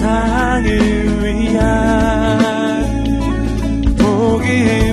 세상을 위한 복음의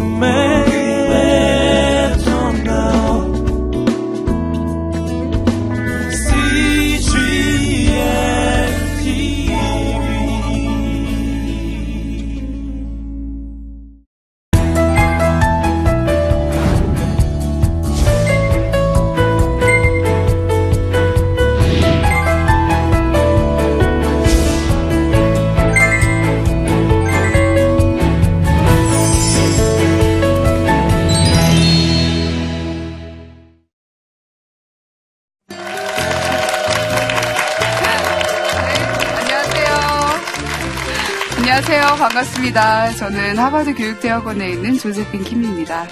반갑습니다. 저는 하버드 교육대학원에 있는 조세핀 킴입니다.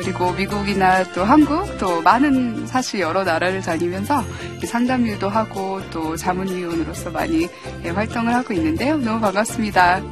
그리고 미국이나 또 한국 또 많은 사실 여러 나라를 다니면서 상담 일도 하고 또 자문위원으로서 많이 활동을 하고 있는데요. 너무 반갑습니다.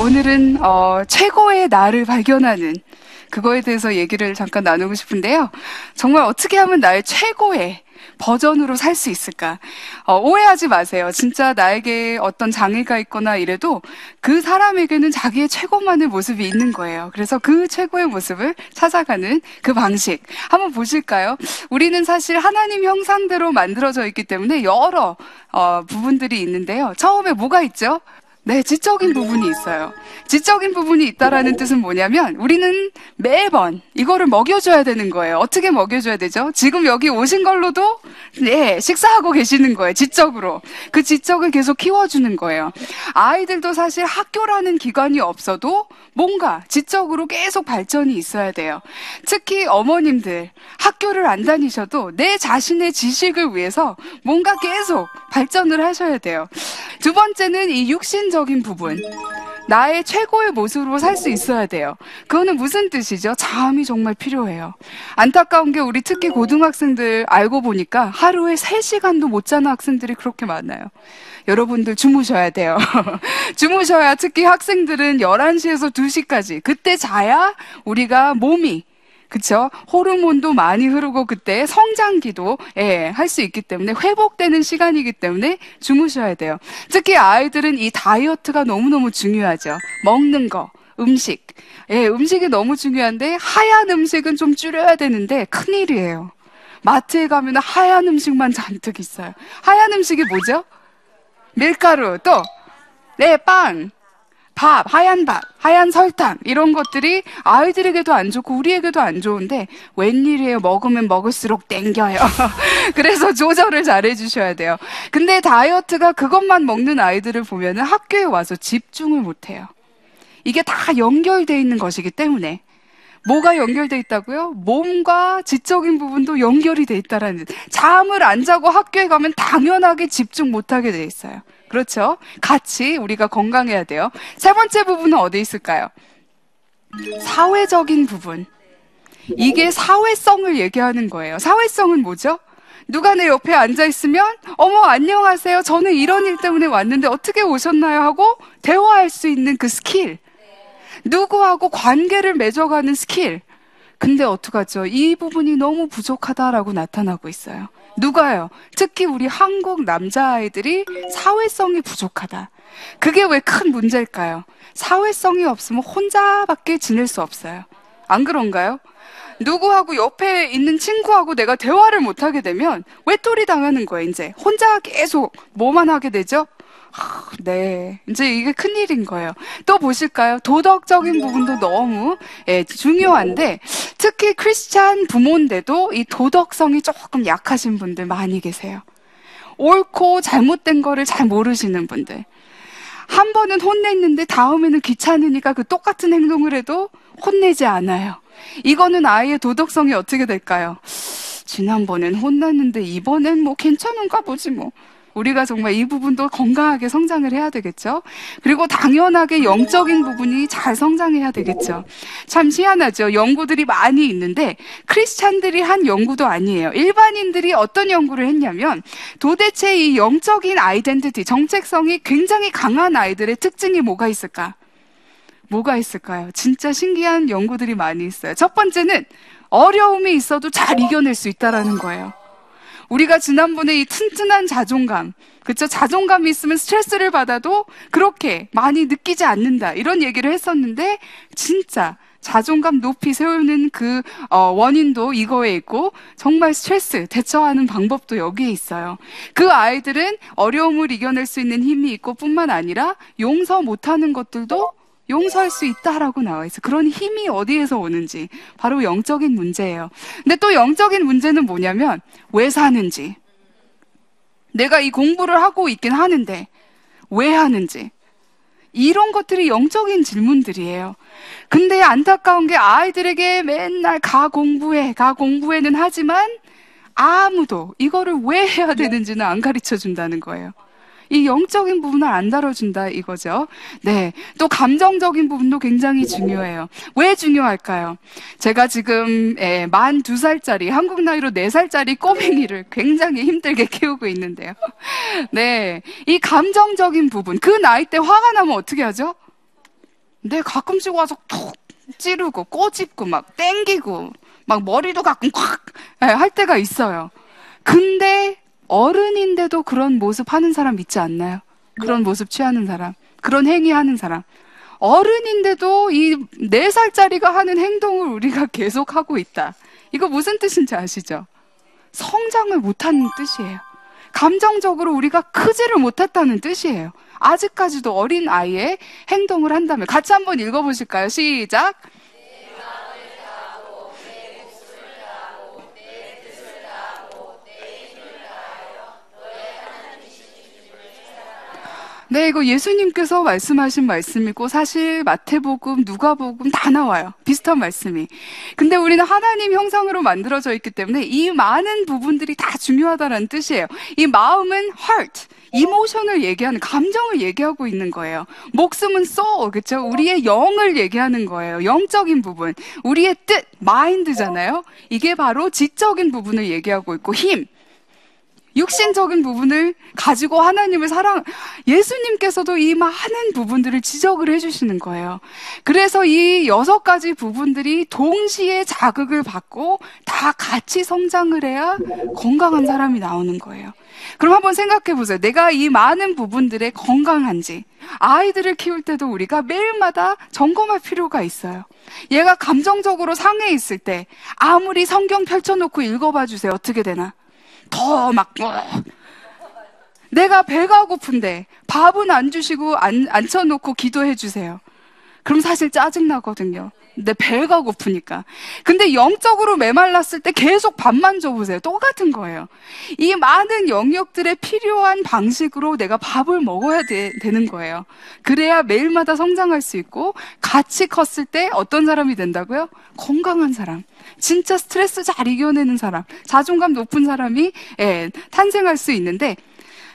오늘은 최고의 나를 발견하는 그거에 대해서 얘기를 잠깐 나누고 싶은데요. 정말 어떻게 하면 나의 최고의 버전으로 살 수 있을까? 오해하지 마세요. 진짜 나에게 어떤 장애가 있거나 이래도 그 사람에게는 자기의 최고만의 모습이 있는 거예요. 그래서 그 최고의 모습을 찾아가는 그 방식 한번 보실까요? 우리는 사실 하나님 형상대로 만들어져 있기 때문에 여러 부분들이 있는데요. 처음에 뭐가 있죠? 네, 지적인 부분이 있어요. 지적인 부분이 있다라는 뜻은 뭐냐면 우리는 매번 이거를 먹여줘야 되는 거예요. 어떻게 먹여줘야 되죠? 지금 여기 오신 걸로도 네, 식사하고 계시는 거예요. 지적으로. 그 지적을 계속 키워주는 거예요. 아이들도 사실 학교라는 기관이 없어도 뭔가 지적으로 계속 발전이 있어야 돼요. 특히 어머님들 학교를 안 다니셔도 내 자신의 지식을 위해서 뭔가 계속 발전을 하셔야 돼요. 두 번째는 이 육신적 부분. 나의 최고의 모습으로 살 수 있어야 돼요. 그거는 무슨 뜻이죠? 자음이 정말 필요해요. 안타까운 게 우리 특히 고등학생들 알고 보니까 하루에 3시간도 못 자는 학생들이 그렇게 많아요. 여러분들 주무셔야 돼요. 주무셔야 특히 학생들은 11시에서 2시까지 그때 자야 우리가 몸이 그쵸? 호르몬도 많이 흐르고 그때 성장기도 할 수 있기 때문에 회복되는 시간이기 때문에 주무셔야 돼요. 특히 아이들은 이 다이어트가 너무너무 중요하죠. 먹는 거, 음식. 음식이 너무 중요한데 하얀 음식은 좀 줄여야 되는데 큰일이에요. 마트에 가면 하얀 음식만 잔뜩 있어요. 하얀 음식이 뭐죠? 밀가루, 또 빵. 하얀 밥, 하얀 설탕 이런 것들이 아이들에게도 안 좋고 우리에게도 안 좋은데 웬일이에요. 먹으면 먹을수록 땡겨요. 그래서 조절을 잘 해주셔야 돼요. 근데 다이어트가 그것만 먹는 아이들을 보면은 학교에 와서 집중을 못해요. 이게 다 연결되어 있는 것이기 때문에 뭐가 연결되어 있다고요? 몸과 지적인 부분도 연결이 돼 있다라는 잠을 안 자고 학교에 가면 당연하게 집중 못하게 돼 있어요. 그렇죠? 같이 우리가 건강해야 돼요. 세 번째 부분은 어디 있을까요? 사회적인 부분. 이게 사회성을 얘기하는 거예요. 사회성은 뭐죠? 누가 내 옆에 앉아있으면 어머 안녕하세요. 저는 이런 일 때문에 왔는데 어떻게 오셨나요? 하고 대화할 수 있는 그 스킬. 누구하고 관계를 맺어가는 스킬. 근데 어떡하죠? 이 부분이 너무 부족하다라고 나타나고 있어요. 누가요? 특히 우리 한국 남자아이들이 사회성이 부족하다. 그게 왜 큰 문제일까요? 사회성이 없으면 혼자밖에 지낼 수 없어요. 안 그런가요? 누구하고 옆에 있는 친구하고 내가 대화를 못하게 되면 외톨이 당하는 거예요. 이제 혼자 계속 뭐만 하게 되죠? 네, 이제 이게 큰일인 거예요. 또 보실까요? 도덕적인 부분도 너무 중요한데 특히 크리스찬 부모인데도 이 도덕성이 조금 약하신 분들 많이 계세요. 옳고 잘못된 거를 잘 모르시는 분들. 한 번은 혼냈는데 다음에는 귀찮으니까 그 똑같은 행동을 해도 혼내지 않아요. 이거는 아이의 도덕성이 어떻게 될까요? 지난번엔 혼났는데 이번엔 뭐 괜찮은가 보지 뭐. 우리가 정말 이 부분도 건강하게 성장을 해야 되겠죠. 그리고 당연하게 영적인 부분이 잘 성장해야 되겠죠. 참 희한하죠. 연구들이 많이 있는데 크리스찬들이 한 연구도 아니에요. 일반인들이 어떤 연구를 했냐면 도대체 이 영적인 아이덴티티, 정체성이 굉장히 강한 아이들의 특징이 뭐가 있을까요? 진짜 신기한 연구들이 많이 있어요. 첫 번째는 어려움이 있어도 잘 이겨낼 수 있다라는 거예요. 우리가 지난번에 이 튼튼한 자존감, 그렇죠? 자존감이 있으면 스트레스를 받아도 그렇게 많이 느끼지 않는다, 이런 얘기를 했었는데 진짜 자존감 높이 세우는 그 원인도 이거에 있고, 정말 스트레스 대처하는 방법도 여기에 있어요. 그 아이들은 어려움을 이겨낼 수 있는 힘이 있고, 뿐만 아니라 용서 못하는 것들도 용서할 수 있다라고 나와 있어요. 그런 힘이 어디에서 오는지 바로 영적인 문제예요. 근데 또 영적인 문제는 뭐냐면 왜 사는지, 내가 이 공부를 하고 있긴 하는데 왜 하는지, 이런 것들이 영적인 질문들이에요. 근데 안타까운 게 아이들에게 맨날 가 공부해는 하지만 아무도 이거를 왜 해야 되는지는 안 가르쳐 준다는 거예요. 이 영적인 부분을 안 다뤄준다 이거죠. 네, 또 감정적인 부분도 굉장히 중요해요. 왜 중요할까요? 제가 지금 만 2살짜리, 한국 나이로 4살짜리 꼬맹이를 굉장히 힘들게 키우고 있는데요. 네, 이 감정적인 부분, 그 나이 때 화가 나면 어떻게 하죠? 네, 가끔씩 와서 톡 찌르고 꼬집고 막 땡기고 막 머리도 가끔 콱 할 때가 있어요. 근데 어른인데도 그런 모습 하는 사람 있지 않나요? 그런 모습 취하는 사람, 그런 행위하는 사람. 어른인데도 이 4살짜리가 하는 행동을 우리가 계속 하고 있다. 이거 무슨 뜻인지 아시죠? 성장을 못하는 뜻이에요. 감정적으로 우리가 크지를 못했다는 뜻이에요. 아직까지도 어린 아이의 행동을 한다면 같이 한번 읽어보실까요? 시작! 네, 이거 예수님께서 말씀하신 말씀이고, 사실 마태복음, 누가복음 다 나와요. 비슷한 말씀이. 근데 우리는 하나님 형상으로 만들어져 있기 때문에 이 많은 부분들이 다 중요하다는 뜻이에요. 이 마음은 heart, emotion을 얘기하는, 감정을 얘기하고 있는 거예요. 목숨은 soul, 그렇죠? 우리의 영을 얘기하는 거예요. 영적인 부분. 우리의 뜻, mind잖아요. 이게 바로 지적인 부분을 얘기하고 있고, 힘. 육신적인 부분을 가지고 하나님을 예수님께서도 이 많은 부분들을 지적을 해주시는 거예요. 그래서 이 6가지 부분들이 동시에 자극을 받고 다 같이 성장을 해야 건강한 사람이 나오는 거예요. 그럼 한번 생각해 보세요. 내가 이 많은 부분들에 건강한지. 아이들을 키울 때도 우리가 매일마다 점검할 필요가 있어요. 얘가 감정적으로 상해 있을 때 아무리 성경 펼쳐놓고 읽어봐 주세요. 어떻게 되나? 더 막, 내가 배가 고픈데 밥은 안 주시고 앉혀놓고 기도해 주세요. 그럼 사실 짜증나거든요. 근데 배가 고프니까. 근데 영적으로 메말랐을 때 계속 밥만 줘보세요. 똑같은 거예요. 이 많은 영역들에 필요한 방식으로 내가 밥을 먹어야 되는 거예요. 그래야 매일마다 성장할 수 있고, 같이 컸을 때 어떤 사람이 된다고요? 건강한 사람. 진짜 스트레스 잘 이겨내는 사람. 자존감 높은 사람이 탄생할 수 있는데,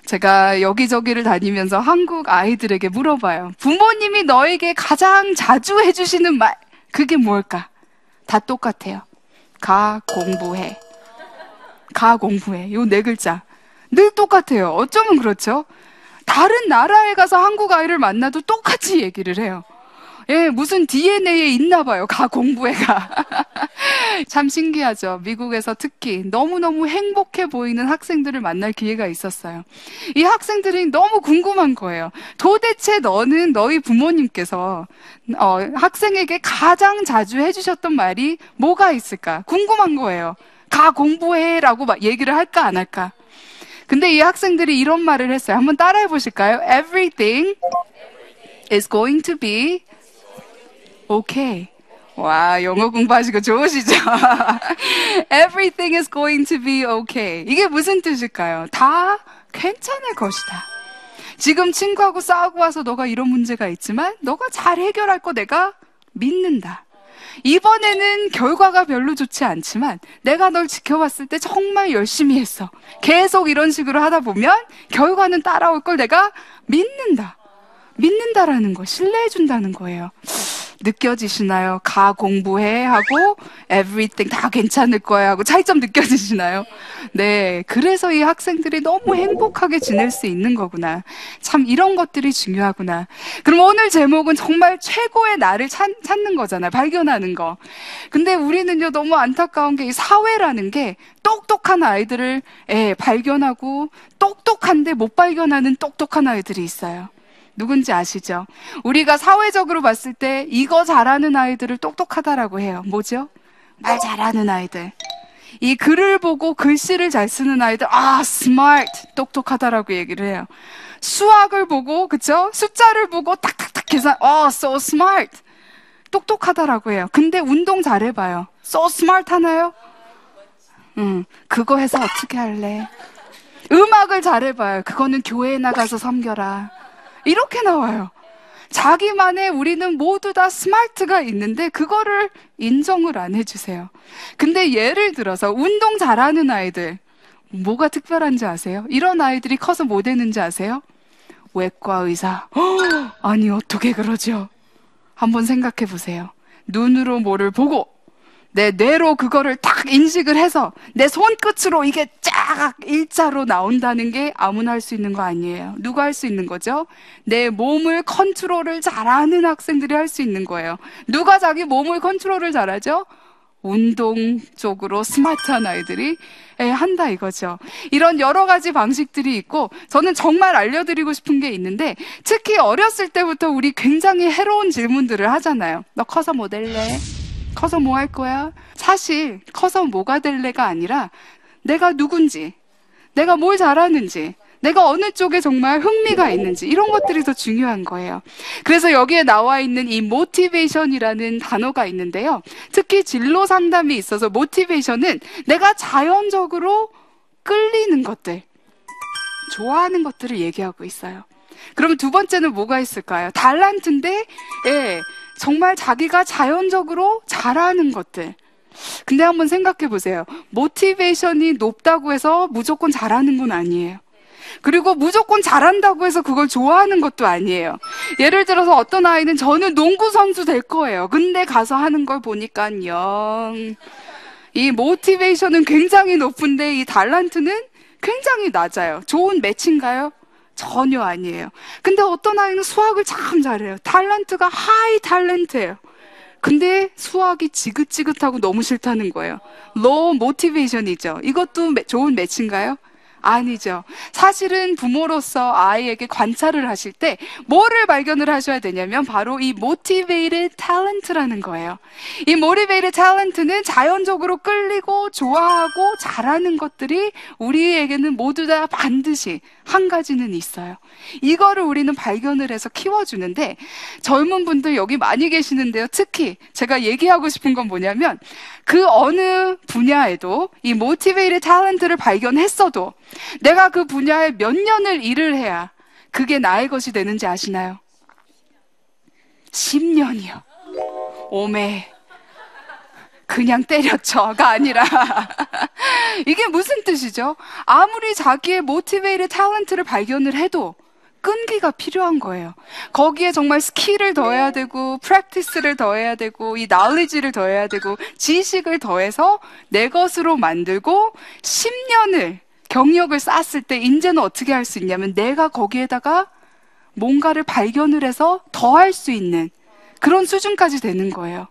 제가 여기저기를 다니면서 한국 아이들에게 물어봐요. 부모님이 너에게 가장 자주 해주시는 말, 그게 뭘까? 다 똑같아요. 가 공부해. 요 4글자. 늘 똑같아요. 어쩌면 그렇죠? 다른 나라에 가서 한국 아이를 만나도 똑같이 얘기를 해요. 예, 무슨 DNA에 있나 봐요. 가 공부해가. 참 신기하죠. 미국에서 특히 너무너무 행복해 보이는 학생들을 만날 기회가 있었어요. 이 학생들이 너무 궁금한 거예요. 도대체 너희 부모님께서 학생에게 가장 자주 해주셨던 말이 뭐가 있을까? 궁금한 거예요. 가 공부해라고 얘기를 할까 안 할까? 근데 이 학생들이 이런 말을 했어요. 한번 따라해 보실까요? Everything is going to be okay. 와, 영어 공부하시고 좋으시죠? Everything is going to be okay. 이게 무슨 뜻일까요? 다 괜찮을 것이다. 지금 친구하고 싸우고 와서 너가 이런 문제가 있지만 너가 잘 해결할 거 내가 믿는다. 이번에는 결과가 별로 좋지 않지만 내가 널 지켜봤을 때 정말 열심히 했어. 계속 이런 식으로 하다 보면 결과는 따라올 걸 내가 믿는다. 믿는다라는 거, 신뢰해준다는 거예요. 느껴지시나요? 가 공부해 하고 everything 다 괜찮을 거야 하고 차이점 느껴지시나요? 네, 그래서 이 학생들이 너무 행복하게 지낼 수 있는 거구나. 참 이런 것들이 중요하구나. 그럼 오늘 제목은 정말 최고의 나를 찾는 거잖아요. 발견하는 거. 근데 우리는요 너무 안타까운 게 이 사회라는 게 똑똑한 아이들을 발견하고 똑똑한데 못 발견하는 똑똑한 아이들이 있어요. 누군지 아시죠? 우리가 사회적으로 봤을 때 이거 잘하는 아이들을 똑똑하다라고 해요. 뭐죠? 말 잘하는 아이들. 이 글을 보고 글씨를 잘 쓰는 아이들, 아, smart, 똑똑하다라고 얘기를 해요. 수학을 보고, 그쵸? 숫자를 보고 탁탁탁 계산, so smart, 똑똑하다라고 해요. 근데 운동 잘해봐요. so smart 하나요? 그거 해서 어떻게 할래? 음악을 잘해봐요. 그거는 교회에 나가서 섬겨라. 이렇게 나와요. 자기만의 우리는 모두 다 스마트가 있는데 그거를 인정을 안 해주세요. 근데 예를 들어서 운동 잘하는 아이들 뭐가 특별한지 아세요? 이런 아이들이 커서 뭐 되는지 아세요? 외과 의사. 아니 어떻게 그러죠? 한번 생각해 보세요. 눈으로 뭐를 보고 내 뇌로 그거를 딱 인식을 해서 내 손끝으로 이게 쫙 일자로 나온다는 게 아무나 할 수 있는 거 아니에요. 누가 할 수 있는 거죠? 내 몸을 컨트롤을 잘하는 학생들이 할 수 있는 거예요. 누가 자기 몸을 컨트롤을 잘하죠? 운동 쪽으로 스마트한 아이들이 한다 이거죠. 이런 여러 가지 방식들이 있고 저는 정말 알려드리고 싶은 게 있는데 특히 어렸을 때부터 우리 굉장히 해로운 질문들을 하잖아요. 너 커서 뭐 될래? 커서 뭐 할 거야? 사실 커서 뭐가 될래가 아니라 내가 누군지, 내가 뭘 잘하는지, 내가 어느 쪽에 정말 흥미가 있는지 이런 것들이 더 중요한 거예요. 그래서 여기에 나와 있는 이 모티베이션이라는 단어가 있는데요. 특히 진로 상담이 있어서 모티베이션은 내가 자연적으로 끌리는 것들, 좋아하는 것들을 얘기하고 있어요. 그럼 두 번째는 뭐가 있을까요? 달란트인데 정말 자기가 자연적으로 잘하는 것들. 근데 한번 생각해 보세요. 모티베이션이 높다고 해서 무조건 잘하는 건 아니에요. 그리고 무조건 잘한다고 해서 그걸 좋아하는 것도 아니에요. 예를 들어서 어떤 아이는 저는 농구 선수 될 거예요. 근데 가서 하는 걸 보니까 이 모티베이션은 굉장히 높은데 이 달란트는 굉장히 낮아요. 좋은 매치인가요? 전혀 아니에요. 근데 어떤 아이는 수학을 참 잘해요. 탤런트가 하이 탤런트예요. 근데 수학이 지긋지긋하고 너무 싫다는 거예요. low motivation이죠. 이것도 좋은 매치인가요? 아니죠. 사실은 부모로서 아이에게 관찰을 하실 때 뭐를 발견을 하셔야 되냐면 바로 이 motivated talent라는 거예요. 이 motivated talent는 자연적으로 끌리고 좋아하고 잘하는 것들이 우리에게는 모두 다 반드시 한 가지는 있어요. 이거를 우리는 발견을 해서 키워주는데 젊은 분들 여기 많이 계시는데요. 특히 제가 얘기하고 싶은 건 뭐냐면 그 어느 분야에도 이 motivated talent를 발견했어도 내가 그 분야에 몇 년을 일을 해야 그게 나의 것이 되는지 아시나요? 10년이요. 오메. 그냥 때려쳐가 아니라 이게 무슨 뜻이죠? 아무리 자기의 모티베이트 탤런트를 발견을 해도 끈기가 필요한 거예요. 거기에 정말 스킬을 더해야 되고 프랙티스를 더해야 되고 이 knowledge를 더해야 되고 지식을 더해서 내 것으로 만들고 10년을 경력을 쌓았을 때 이제는 어떻게 할 수 있냐면 내가 거기에다가 뭔가를 발견을 해서 더 할 수 있는 그런 수준까지 되는 거예요.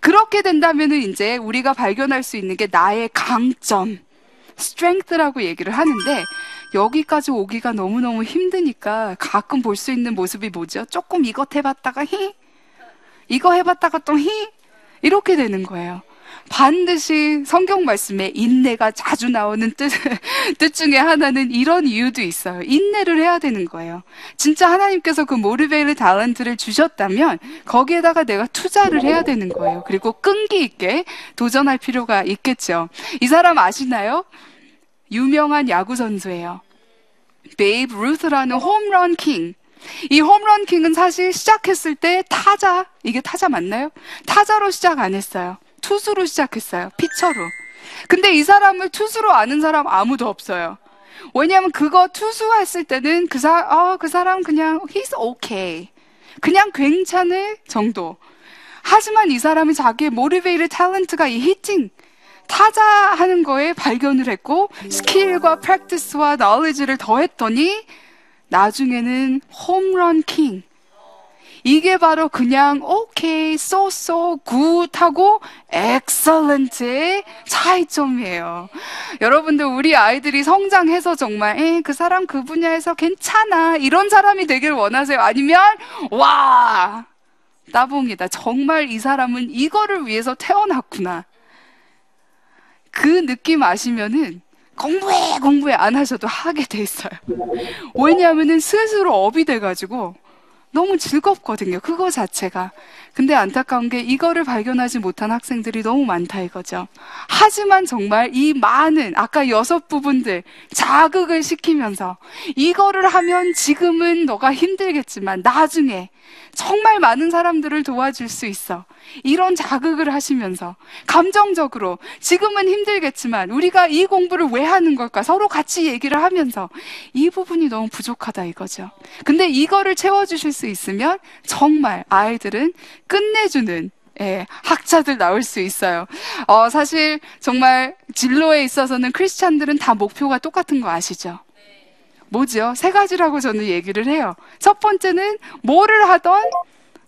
그렇게 된다면은 이제 우리가 발견할 수 있는 게 나의 강점, strength라고 얘기를 하는데 여기까지 오기가 너무너무 힘드니까 가끔 볼 수 있는 모습이 뭐죠? 조금 이것 해봤다가 이거 해봤다가 또 이렇게 되는 거예요. 반드시 성경 말씀에 인내가 자주 나오는 뜻 중에 하나는 이런 이유도 있어요. 인내를 해야 되는 거예요. 진짜 하나님께서 그 모르베일의 달란트를 주셨다면 거기에다가 내가 투자를 해야 되는 거예요. 그리고 끈기 있게 도전할 필요가 있겠죠. 이 사람 아시나요? 유명한 야구 선수예요. 베이브 루스라는 홈런 킹. 이 홈런킹은 사실 시작했을 때 타자, 이게 타자 맞나요? 타자로 시작 안 했어요. 투수로 시작했어요. 피처로. 근데 이 사람을 투수로 아는 사람 아무도 없어요. 왜냐하면 그거 투수 했을 때는 그 사람 그냥 he's okay, 그냥 괜찮을 정도. 하지만 이 사람이 자기의 모티베이트 탤런트가 이 히팅, 타자 하는 거에 발견을 했고 스킬과 프랙티스와 knowledge를 더했더니 나중에는 홈런 킹. 이게 바로 그냥 오케이, so, good 하고 excellent의 차이점이에요. 여러분들, 우리 아이들이 성장해서 정말 그 사람 그 분야에서 괜찮아, 이런 사람이 되길 원하세요? 아니면 와, 따봉이다, 정말 이 사람은 이거를 위해서 태어났구나, 그 느낌 아시면은 공부해 안 하셔도 하게 돼 있어요. 왜냐하면은 스스로 업이 돼가지고 너무 즐겁거든요, 그거 자체가. 근데 안타까운 게 이거를 발견하지 못한 학생들이 너무 많다 이거죠. 하지만 정말 이 많은 아까 6 부분들 자극을 시키면서 이거를 하면 지금은 너가 힘들겠지만 나중에 정말 많은 사람들을 도와줄 수 있어, 이런 자극을 하시면서 감정적으로 지금은 힘들겠지만 우리가 이 공부를 왜 하는 걸까, 서로 같이 얘기를 하면서 이 부분이 너무 부족하다 이거죠. 근데 이거를 채워주실 수 있으면 정말 아이들은 끝내주는 학자들 나올 수 있어요. 사실 정말 진로에 있어서는 크리스찬들은 다 목표가 똑같은 거 아시죠? 뭐죠? 3가지라고 저는 얘기를 해요. 첫 번째는 뭐를 하던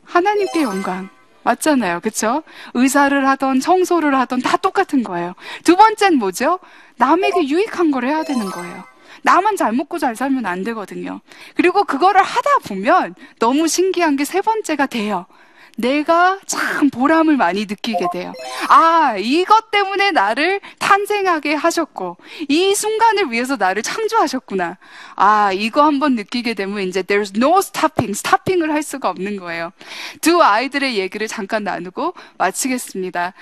하나님께 영광, 맞잖아요, 그렇죠? 의사를 하던 청소를 하던 다 똑같은 거예요. 두 번째는 뭐죠? 남에게 유익한 걸 해야 되는 거예요. 나만 잘 먹고 잘 살면 안 되거든요. 그리고 그거를 하다 보면 너무 신기한 게 3번째가 돼요. 내가 참 보람을 많이 느끼게 돼요. 아, 이것 때문에 나를 탄생하게 하셨고 이 순간을 위해서 나를 창조하셨구나, 아, 이거 한번 느끼게 되면 이제 there's no stopping, 스탑핑을 할 수가 없는 거예요. 두 아이들의 얘기를 잠깐 나누고 마치겠습니다.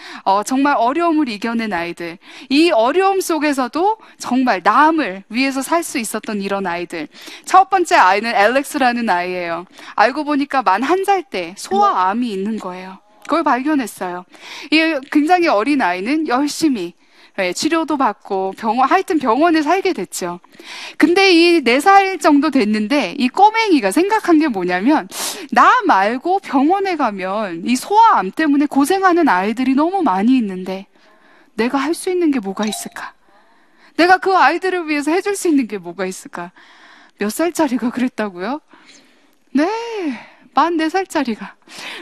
정말 어려움을 이겨낸 아이들, 이 어려움 속에서도 정말 남을 위해서 살 수 있었던 이런 아이들. 첫 번째 아이는 앨렉스라는 아이예요. 알고 보니까 만 1살 때 소아암이 있는 거예요. 그걸 발견했어요. 이 굉장히 어린 아이는 열심히 치료도 받고 하여튼 병원에 살게 됐죠. 근데 이 4살 정도 됐는데 이 꼬맹이가 생각한 게 뭐냐면, 나 말고 병원에 가면 이 소아암 때문에 고생하는 아이들이 너무 많이 있는데 내가 할 수 있는 게 뭐가 있을까? 내가 그 아이들을 위해서 해줄 수 있는 게 뭐가 있을까? 몇 살짜리가 그랬다고요? 네, 만 4살짜리가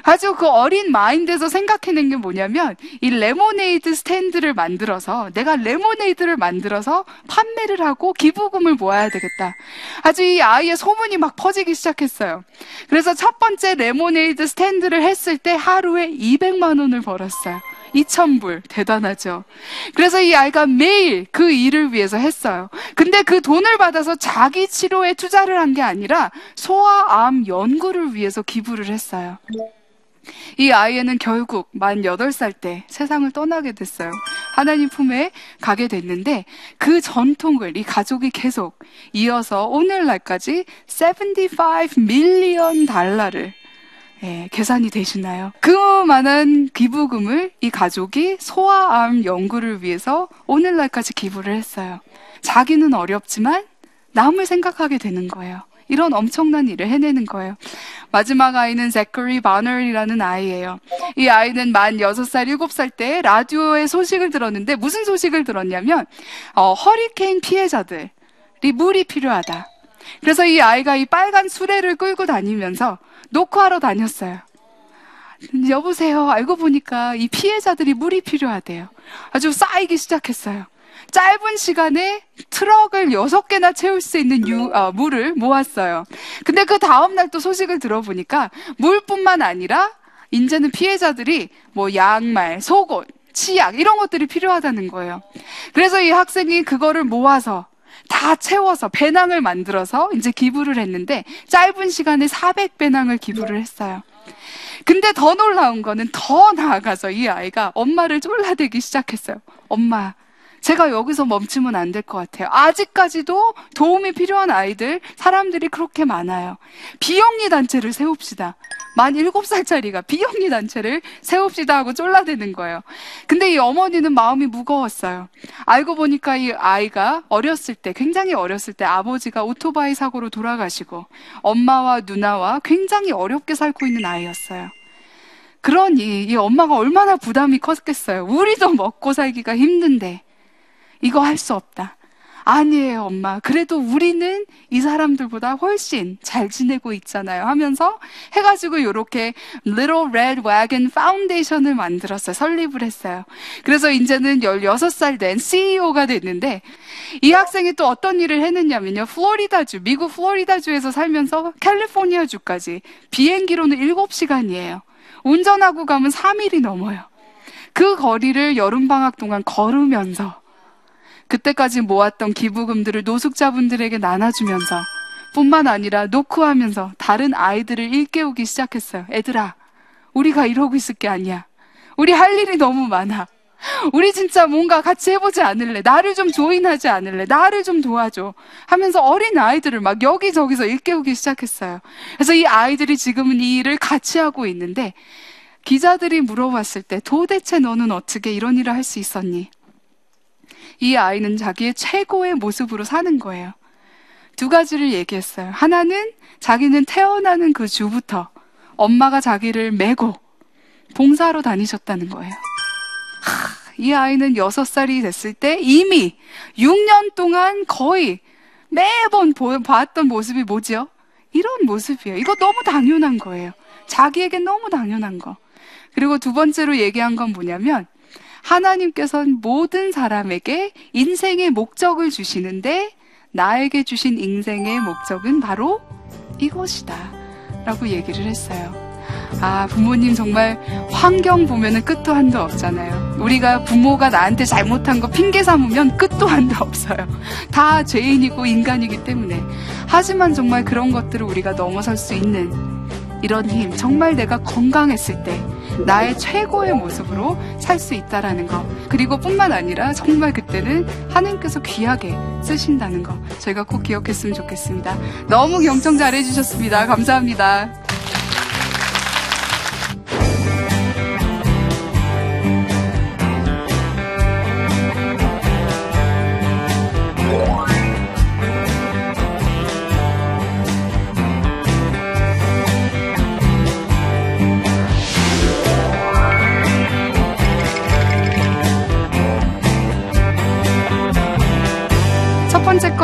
아주 그 어린 마인드에서 생각해낸 게 뭐냐면, 이 레모네이드 스탠드를 만들어서 내가 레모네이드를 만들어서 판매를 하고 기부금을 모아야 되겠다. 아주 이 아이의 소문이 막 퍼지기 시작했어요. 그래서 첫 번째 레모네이드 스탠드를 했을 때 하루에 200만 원을 벌었어요. 2,000불, 대단하죠. 그래서 이 아이가 매일 그 일을 위해서 했어요. 근데 그 돈을 받아서 자기 치료에 투자를 한 게 아니라 소아암 연구를 위해서 기부를 했어요. 이 아이는 결국 만 8살 때 세상을 떠나게 됐어요. 하나님 품에 가게 됐는데 그 전통을 이 가족이 계속 이어서 오늘날까지 75 밀리언 달러를, 계산이 되시나요? 그만한 기부금을 이 가족이 소아암 연구를 위해서 오늘날까지 기부를 했어요. 자기는 어렵지만 남을 생각하게 되는 거예요. 이런 엄청난 일을 해내는 거예요. 마지막 아이는 제커리 바널이라는 아이예요. 이 아이는 만 6살, 7살 때 라디오에 소식을 들었는데, 무슨 소식을 들었냐면 허리케인 피해자들이 물이 필요하다. 그래서 이 아이가 이 빨간 수레를 끌고 다니면서 노크하러 다녔어요. 여보세요, 알고 보니까 이 피해자들이 물이 필요하대요. 아주 쌓이기 시작했어요. 짧은 시간에 트럭을 6개나 채울 수 있는 물을 모았어요. 근데 그 다음날 또 소식을 들어보니까 물뿐만 아니라 이제는 피해자들이 뭐 양말, 속옷, 치약 이런 것들이 필요하다는 거예요. 그래서 이 학생이 그거를 모아서 다 채워서 배낭을 만들어서 이제 기부를 했는데 짧은 시간에 400배낭을 기부를 했어요. 근데 더 놀라운 거는, 더 나아가서 이 아이가 엄마를 쫄라대기 시작했어요. 엄마, 제가 여기서 멈추면 안 될 것 같아요. 아직까지도 도움이 필요한 아이들, 사람들이 그렇게 많아요. 비영리 단체를 세웁시다. 만 7살짜리가 비영리 단체를 세웁시다 하고 쫄라대는 거예요. 근데 이 어머니는 마음이 무거웠어요. 알고 보니까 이 아이가 어렸을 때, 굉장히 어렸을 때 아버지가 오토바이 사고로 돌아가시고 엄마와 누나와 굉장히 어렵게 살고 있는 아이였어요. 그러니 이 엄마가 얼마나 부담이 컸겠어요. 우리도 먹고 살기가 힘든데 이거 할 수 없다. 아니에요, 엄마. 그래도 우리는 이 사람들보다 훨씬 잘 지내고 있잖아요 하면서 해가지고 이렇게 Little Red Wagon 파운데이션을 만들었어요. 설립을 했어요. 그래서 이제는 16살 된 CEO가 됐는데 이 학생이 또 어떤 일을 했느냐면요. 플로리다주, 미국 플로리다주에서 살면서 캘리포니아주까지 비행기로는 7시간이에요. 운전하고 가면 3일이 넘어요. 그 거리를 여름방학 동안 걸으면서 그때까지 모았던 기부금들을 노숙자분들에게 나눠주면서 뿐만 아니라 노크하면서 다른 아이들을 일깨우기 시작했어요. 애들아, 우리가 이러고 있을 게 아니야. 우리 할 일이 너무 많아. 우리 진짜 뭔가 같이 해보지 않을래? 나를 좀 조인하지 않을래? 나를 좀 도와줘 하면서 어린 아이들을 막 여기저기서 일깨우기 시작했어요. 그래서 이 아이들이 지금은 이 일을 같이 하고 있는데 기자들이 물어봤을 때 도대체 너는 어떻게 이런 일을 할 수 있었니? 이 아이는 자기의 최고의 모습으로 사는 거예요. 두 가지를 얘기했어요. 하나는 자기는 태어나는 그 주부터 엄마가 자기를 메고 봉사하러 다니셨다는 거예요. 이 아이는 6살이 됐을 때 이미 6년 동안 거의 매번 봤던 모습이 뭐죠? 이런 모습이에요. 이거 너무 당연한 거예요. 자기에게 너무 당연한 거. 그리고 두 번째로 얘기한 건 뭐냐면 하나님께서는 모든 사람에게 인생의 목적을 주시는데 나에게 주신 인생의 목적은 바로 이것이다 라고 얘기를 했어요. 아, 부모님 정말 환경 보면은 끝도 한도 없잖아요. 우리가 부모가 나한테 잘못한 거 핑계 삼으면 끝도 한도 없어요. 다 죄인이고 인간이기 때문에. 하지만 정말 그런 것들을 우리가 넘어설 수 있는 이런 힘, 정말 내가 건강했을 때 나의 최고의 모습으로 살 수 있다라는 거, 그리고 뿐만 아니라 정말 그때는 하나님께서 귀하게 쓰신다는 거 저희가 꼭 기억했으면 좋겠습니다. 너무 경청 잘해주셨습니다. 감사합니다.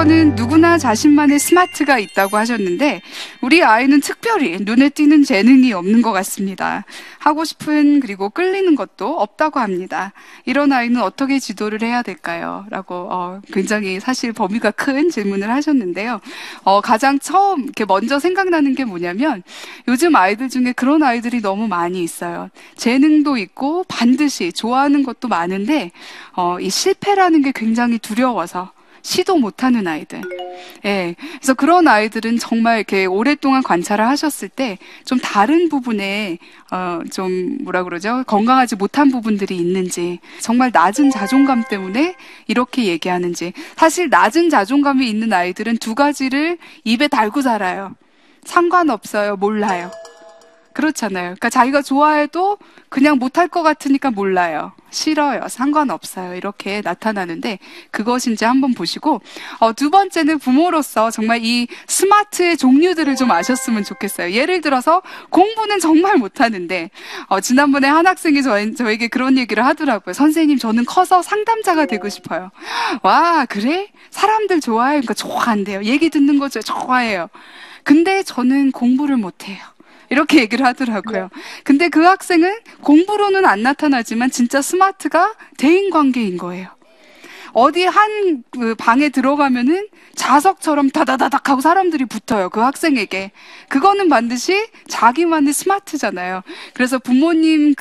는 누구나 자신만의 스마트가 있다고 하셨는데 우리 아이는 특별히 눈에 띄는 재능이 없는 것 같습니다. 하고 싶은 그리고 끌리는 것도 없다고 합니다. 이런 아이는 어떻게 지도를 해야 될까요? 라고 굉장히 사실 범위가 큰 질문을 하셨는데요. 가장 처음 이렇게 먼저 생각나는 게 뭐냐면 요즘 아이들 중에 그런 아이들이 너무 많이 있어요. 재능도 있고 반드시 좋아하는 것도 많은데 이 실패라는 게 굉장히 두려워서 시도 못하는 아이들. 예. 그래서 그런 아이들은 정말 이렇게 오랫동안 관찰을 하셨을 때 좀 다른 부분에 좀 뭐라 그러죠? 건강하지 못한 부분들이 있는지, 정말 낮은 자존감 때문에 이렇게 얘기하는지. 사실 낮은 자존감이 있는 아이들은 두 가지를 입에 달고 살아요. 상관없어요. 몰라요. 그렇잖아요. 그러니까 자기가 좋아해도 그냥 못할 것 같으니까 몰라요. 싫어요. 상관없어요. 이렇게 나타나는데 그것인지 한번 보시고 두 번째는 부모로서 정말 이 스마트의 종류들을 좀 아셨으면 좋겠어요. 예를 들어서 공부는 정말 못하는데 지난번에 한 학생이 저에게 그런 얘기를 하더라고요. 선생님, 저는 커서 상담자가 되고 싶어요. 와, 그래? 사람들 좋아해요? 그러니까 좋아한대요. 얘기 듣는 거 좋아해요. 근데 저는 공부를 못해요. 이렇게 얘기를 하더라고요. 근데 그 학생은 공부로는 안 나타나지만 진짜 스마트가 대인관계인 거예요. 어디 한 방에 들어가면은 자석처럼 다다다닥 하고 사람들이 붙어요. 그 학생에게. 그거는 반드시 자기만의 스마트잖아요. 그래서 부모님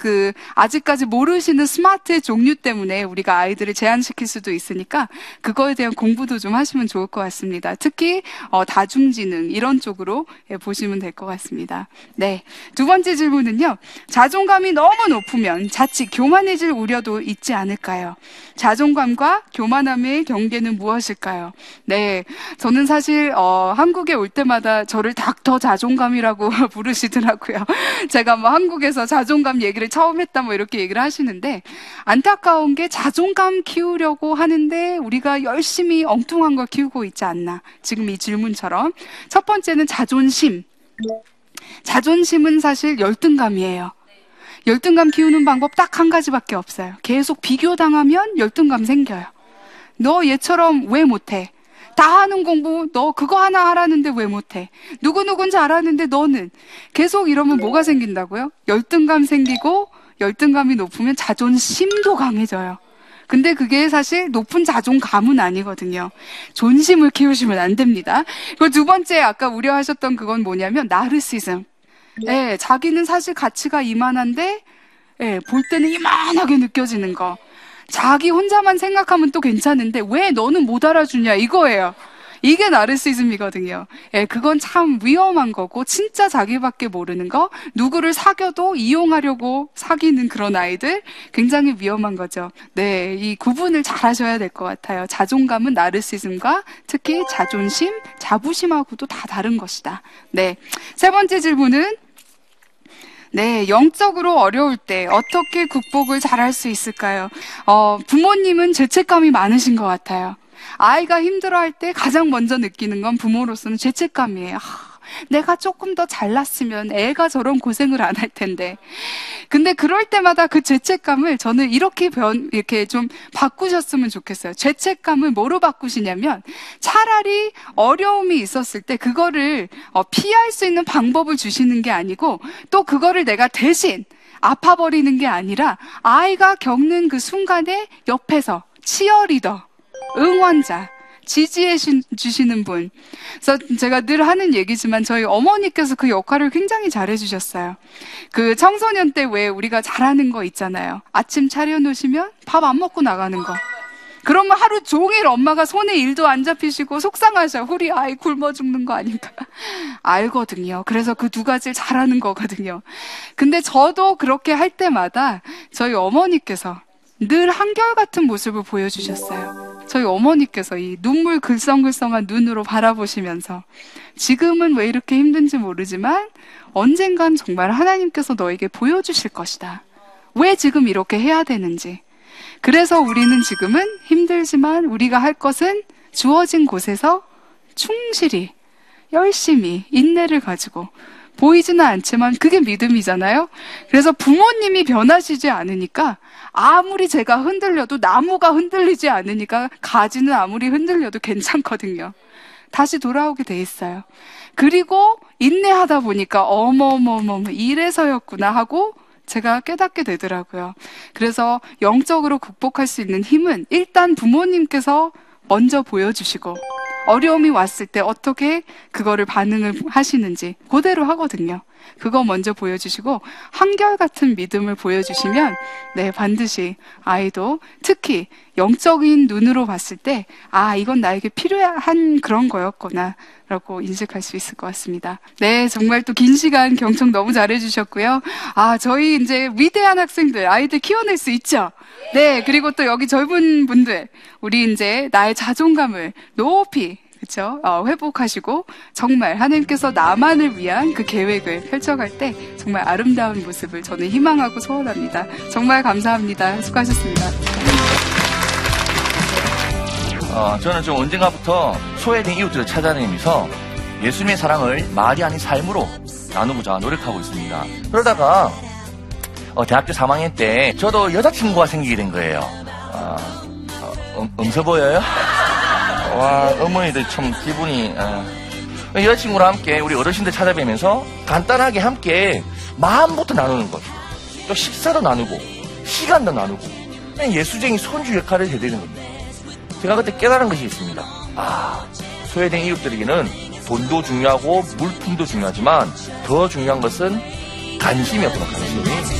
아직까지 모르시는 스마트의 종류 때문에 우리가 아이들을 제한시킬 수도 있으니까 그거에 대한 공부도 좀 하시면 좋을 것 같습니다. 특히, 다중지능, 이런 쪽으로 보시면 될 것 같습니다. 네. 두 번째 질문은요. 자존감이 너무 높으면 자칫 교만해질 우려도 있지 않을까요? 자존감과 교만함의 경계는 무엇일까요? 네, 저는 사실 한국에 올 때마다 저를 닥터 자존감이라고 부르시더라고요. 제가 뭐 한국에서 자존감 얘기를 처음 했다 뭐 이렇게 얘기를 하시는데, 안타까운 게 자존감 키우려고 하는데 우리가 열심히 엉뚱한 걸 키우고 있지 않나. 지금 이 질문처럼 첫 번째는 자존심. 자존심은 사실 열등감이에요. 열등감 키우는 방법 딱 한 가지밖에 없어요. 계속 비교당하면 열등감 생겨요. 너 얘처럼 왜 못해? 다 하는 공부 너 그거 하나 하라는데 왜 못해? 누구누군 잘하는데 너는? 계속 이러면 뭐가 생긴다고요? 열등감 생기고, 열등감이 높으면 자존심도 강해져요. 근데 그게 사실 높은 자존감은 아니거든요. 존심을 키우시면 안 됩니다. 그리고 두 번째 아까 우려하셨던 그건 뭐냐면 나르시즘. 예, 자기는 사실 가치가 이만한데, 예, 볼 때는 이만하게 느껴지는 거. 자기 혼자만 생각하면 또 괜찮은데 왜 너는 못 알아주냐 이거예요. 이게 나르시즘이거든요. 예, 그건 참 위험한 거고, 진짜 자기밖에 모르는 거, 누구를 사귀어도 이용하려고 사귀는 그런 아이들, 굉장히 위험한 거죠. 네, 이 구분을 잘 하셔야 될 것 같아요. 자존감은 나르시즘과 특히 자존심, 자부심하고도 다 다른 것이다. 네, 세 번째 질문은, 네, 영적으로 어려울 때 어떻게 극복을 잘할 수 있을까요? 부모님은 죄책감이 많으신 것 같아요. 아이가 힘들어할 때 가장 먼저 느끼는 건 부모로서는 죄책감이에요. 내가 조금 더 잘났으면 애가 저런 고생을 안 할 텐데. 근데 그럴 때마다 그 죄책감을 저는 이렇게 좀 바꾸셨으면 좋겠어요. 죄책감을 뭐로 바꾸시냐면, 차라리 어려움이 있었을 때 그거를 피할 수 있는 방법을 주시는 게 아니고, 또 그거를 내가 대신 아파버리는 게 아니라 아이가 겪는 그 순간에 옆에서 치어리더, 응원자, 지지해 주시는 분. 그래서 제가 늘 하는 얘기지만 저희 어머니께서 그 역할을 굉장히 잘해 주셨어요. 그 청소년 때 왜 우리가 잘하는 거 있잖아요. 아침 차려놓으시면 밥 안 먹고 나가는 거. 그러면 하루 종일 엄마가 손에 일도 안 잡히시고 속상하셔. 우리 아이 굶어 죽는 거 아닌가. 알거든요. 그래서 그 두 가지를 잘하는 거거든요. 근데 저도 그렇게 할 때마다 저희 어머니께서 늘 한결같은 모습을 보여주셨어요. 저희 어머니께서 이 눈물 글썽글썽한 눈으로 바라보시면서, 지금은 왜 이렇게 힘든지 모르지만 언젠간 정말 하나님께서 너에게 보여주실 것이다. 왜 지금 이렇게 해야 되는지. 그래서 우리는 지금은 힘들지만 우리가 할 것은 주어진 곳에서 충실히, 열심히, 인내를 가지고, 보이지는 않지만 그게 믿음이잖아요. 그래서 부모님이 변하시지 않으니까, 아무리 제가 흔들려도 나무가 흔들리지 않으니까 가지는 아무리 흔들려도 괜찮거든요. 다시 돌아오게 돼 있어요. 그리고 인내하다 보니까 어머머머머 이래서였구나 하고 제가 깨닫게 되더라고요. 그래서 영적으로 극복할 수 있는 힘은 일단 부모님께서 먼저 보여주시고, 어려움이 왔을 때 어떻게 그거를 반응을 하시는지 그대로 하거든요. 그거 먼저 보여주시고 한결같은 믿음을 보여주시면, 네, 반드시 아이도 특히 영적인 눈으로 봤을 때, 아, 이건 나에게 필요한 그런 거였구나 라고 인식할 수 있을 것 같습니다. 네, 정말 또 긴 시간 경청 너무 잘해주셨고요. 아, 저희 이제 위대한 학생들, 아이들 키워낼 수 있죠? 네, 그리고 또 여기 젊은 분들, 우리 이제 나의 자존감을 높이, 그렇죠? 회복하시고 정말 하나님께서 나만을 위한 그 계획을 펼쳐갈 때 정말 아름다운 모습을 저는 희망하고 소원합니다. 정말 감사합니다. 수고하셨습니다. 저는 좀 언젠가부터 소외된 이웃들을 찾아내면서 예수님의 사랑을 말이 아닌 삶으로 나누고자 노력하고 있습니다. 그러다가 대학교 4학년 때 저도 여자친구가 생기게 된 거예요. 음서 보여요? 와, 어머니들 참 기분이. 여자친구랑 함께 우리 어르신들 찾아뵈면서 간단하게 함께 마음부터 나누는 것, 또 식사도 나누고 시간도 나누고 그냥 예수쟁이 손주 역할을 해드리는 겁니다. 제가 그때 깨달은 것이 있습니다. 소외된 이웃들에게는 돈도 중요하고 물품도 중요하지만 더 중요한 것은 관심이었구나, 관심이.